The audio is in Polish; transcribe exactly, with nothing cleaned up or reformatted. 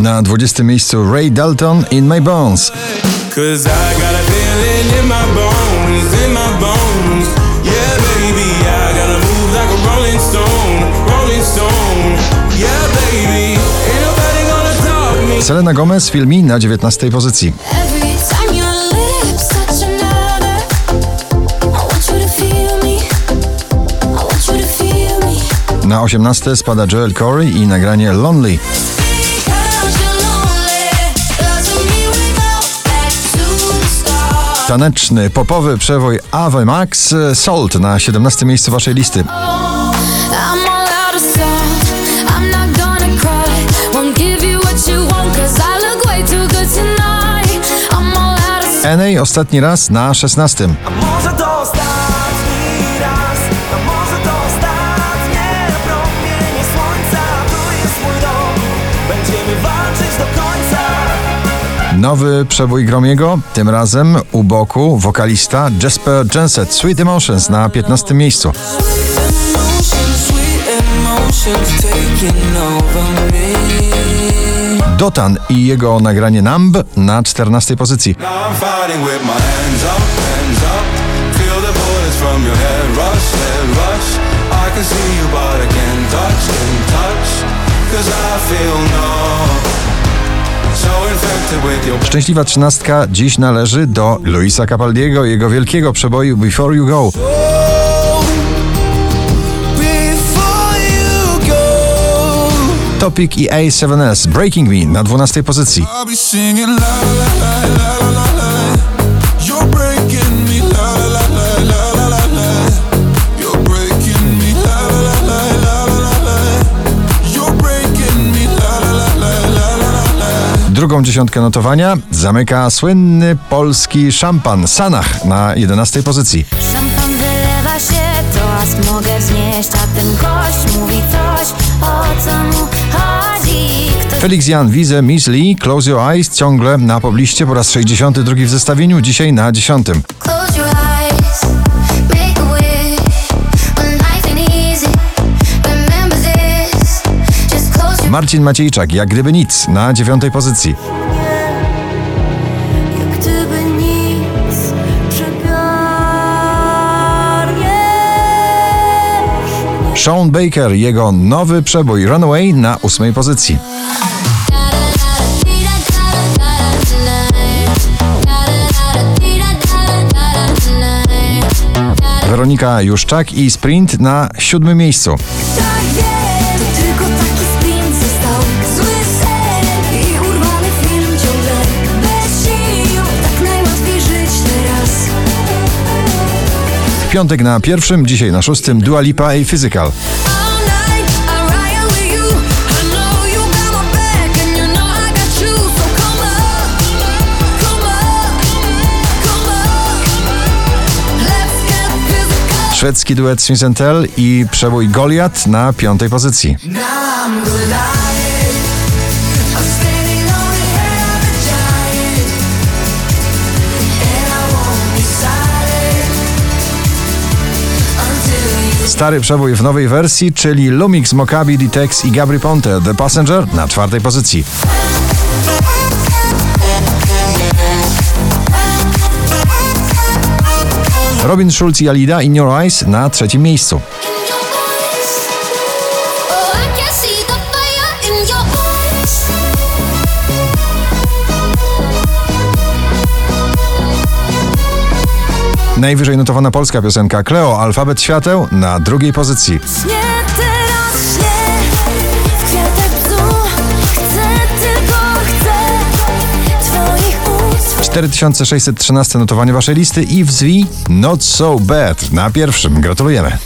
Na dwudziestym miejscu Ray Dalton, In My Bones. Selena Gomez, Filmi na dziewiętnastej pozycji. Na osiemnastej spada Joel Corry i nagranie Lonely. Taneczny, popowy przewój Ava Max, Salt na siedemnastym miejscu waszej listy. Enej ostatni raz na szesnastym. Nowy przebój Gromiego, tym razem u boku wokalista Jasper Jensett, Sweet Emotions na piętnastym miejscu. Dotan i jego nagranie Numb na czternastej pozycji. Szczęśliwa trzynastka dziś należy do Luisa Capaldiego i jego wielkiego przeboju Before You Go. Topic i A siedem S, Breaking Me na dwunastej pozycji. Drugą dziesiątkę notowania zamyka słynny polski szampan Sanah na jedenastej pozycji. Szampan wylewa się, to aż mogę wznieść, a ten gość mówi coś, o co mu chodzi. Kto... Felix Jan, Wizę, Miss Lee, Close Your Eyes ciągle na pobliście po raz sześćdziesiąty drugi w zestawieniu, dzisiaj na dziesiątym. Marcin Maciejczak, Jak gdyby nic, na dziewiątej pozycji. Jak gdyby nic, przebiorniesz. Sean Baker, jego nowy przebój Runaway na ósmej pozycji. Weronika Juszczak i Sprint na siódmym miejscu. Piątek na pierwszym, dzisiaj na szóstym Dua Lipa i Physical. Szwedzki duet Sincentel i przebój Goliath na piątej pozycji. Stary przebój w nowej wersji, czyli Lumix Mokabi D-Tex i Gabri Ponte, The Passenger na czwartej pozycji. Robin Schulz i Alida, In Your Eyes na trzecim miejscu. Najwyżej notowana polska piosenka Cleo, Alfabet świateł na drugiej pozycji. Śnie teraz śnie, w kwiatek bzu, chcę tylko chcę twoich ust. cztery tysiące sześćset trzynaste notowanie waszej listy i wzwi Not So Bad na pierwszym. Gratulujemy.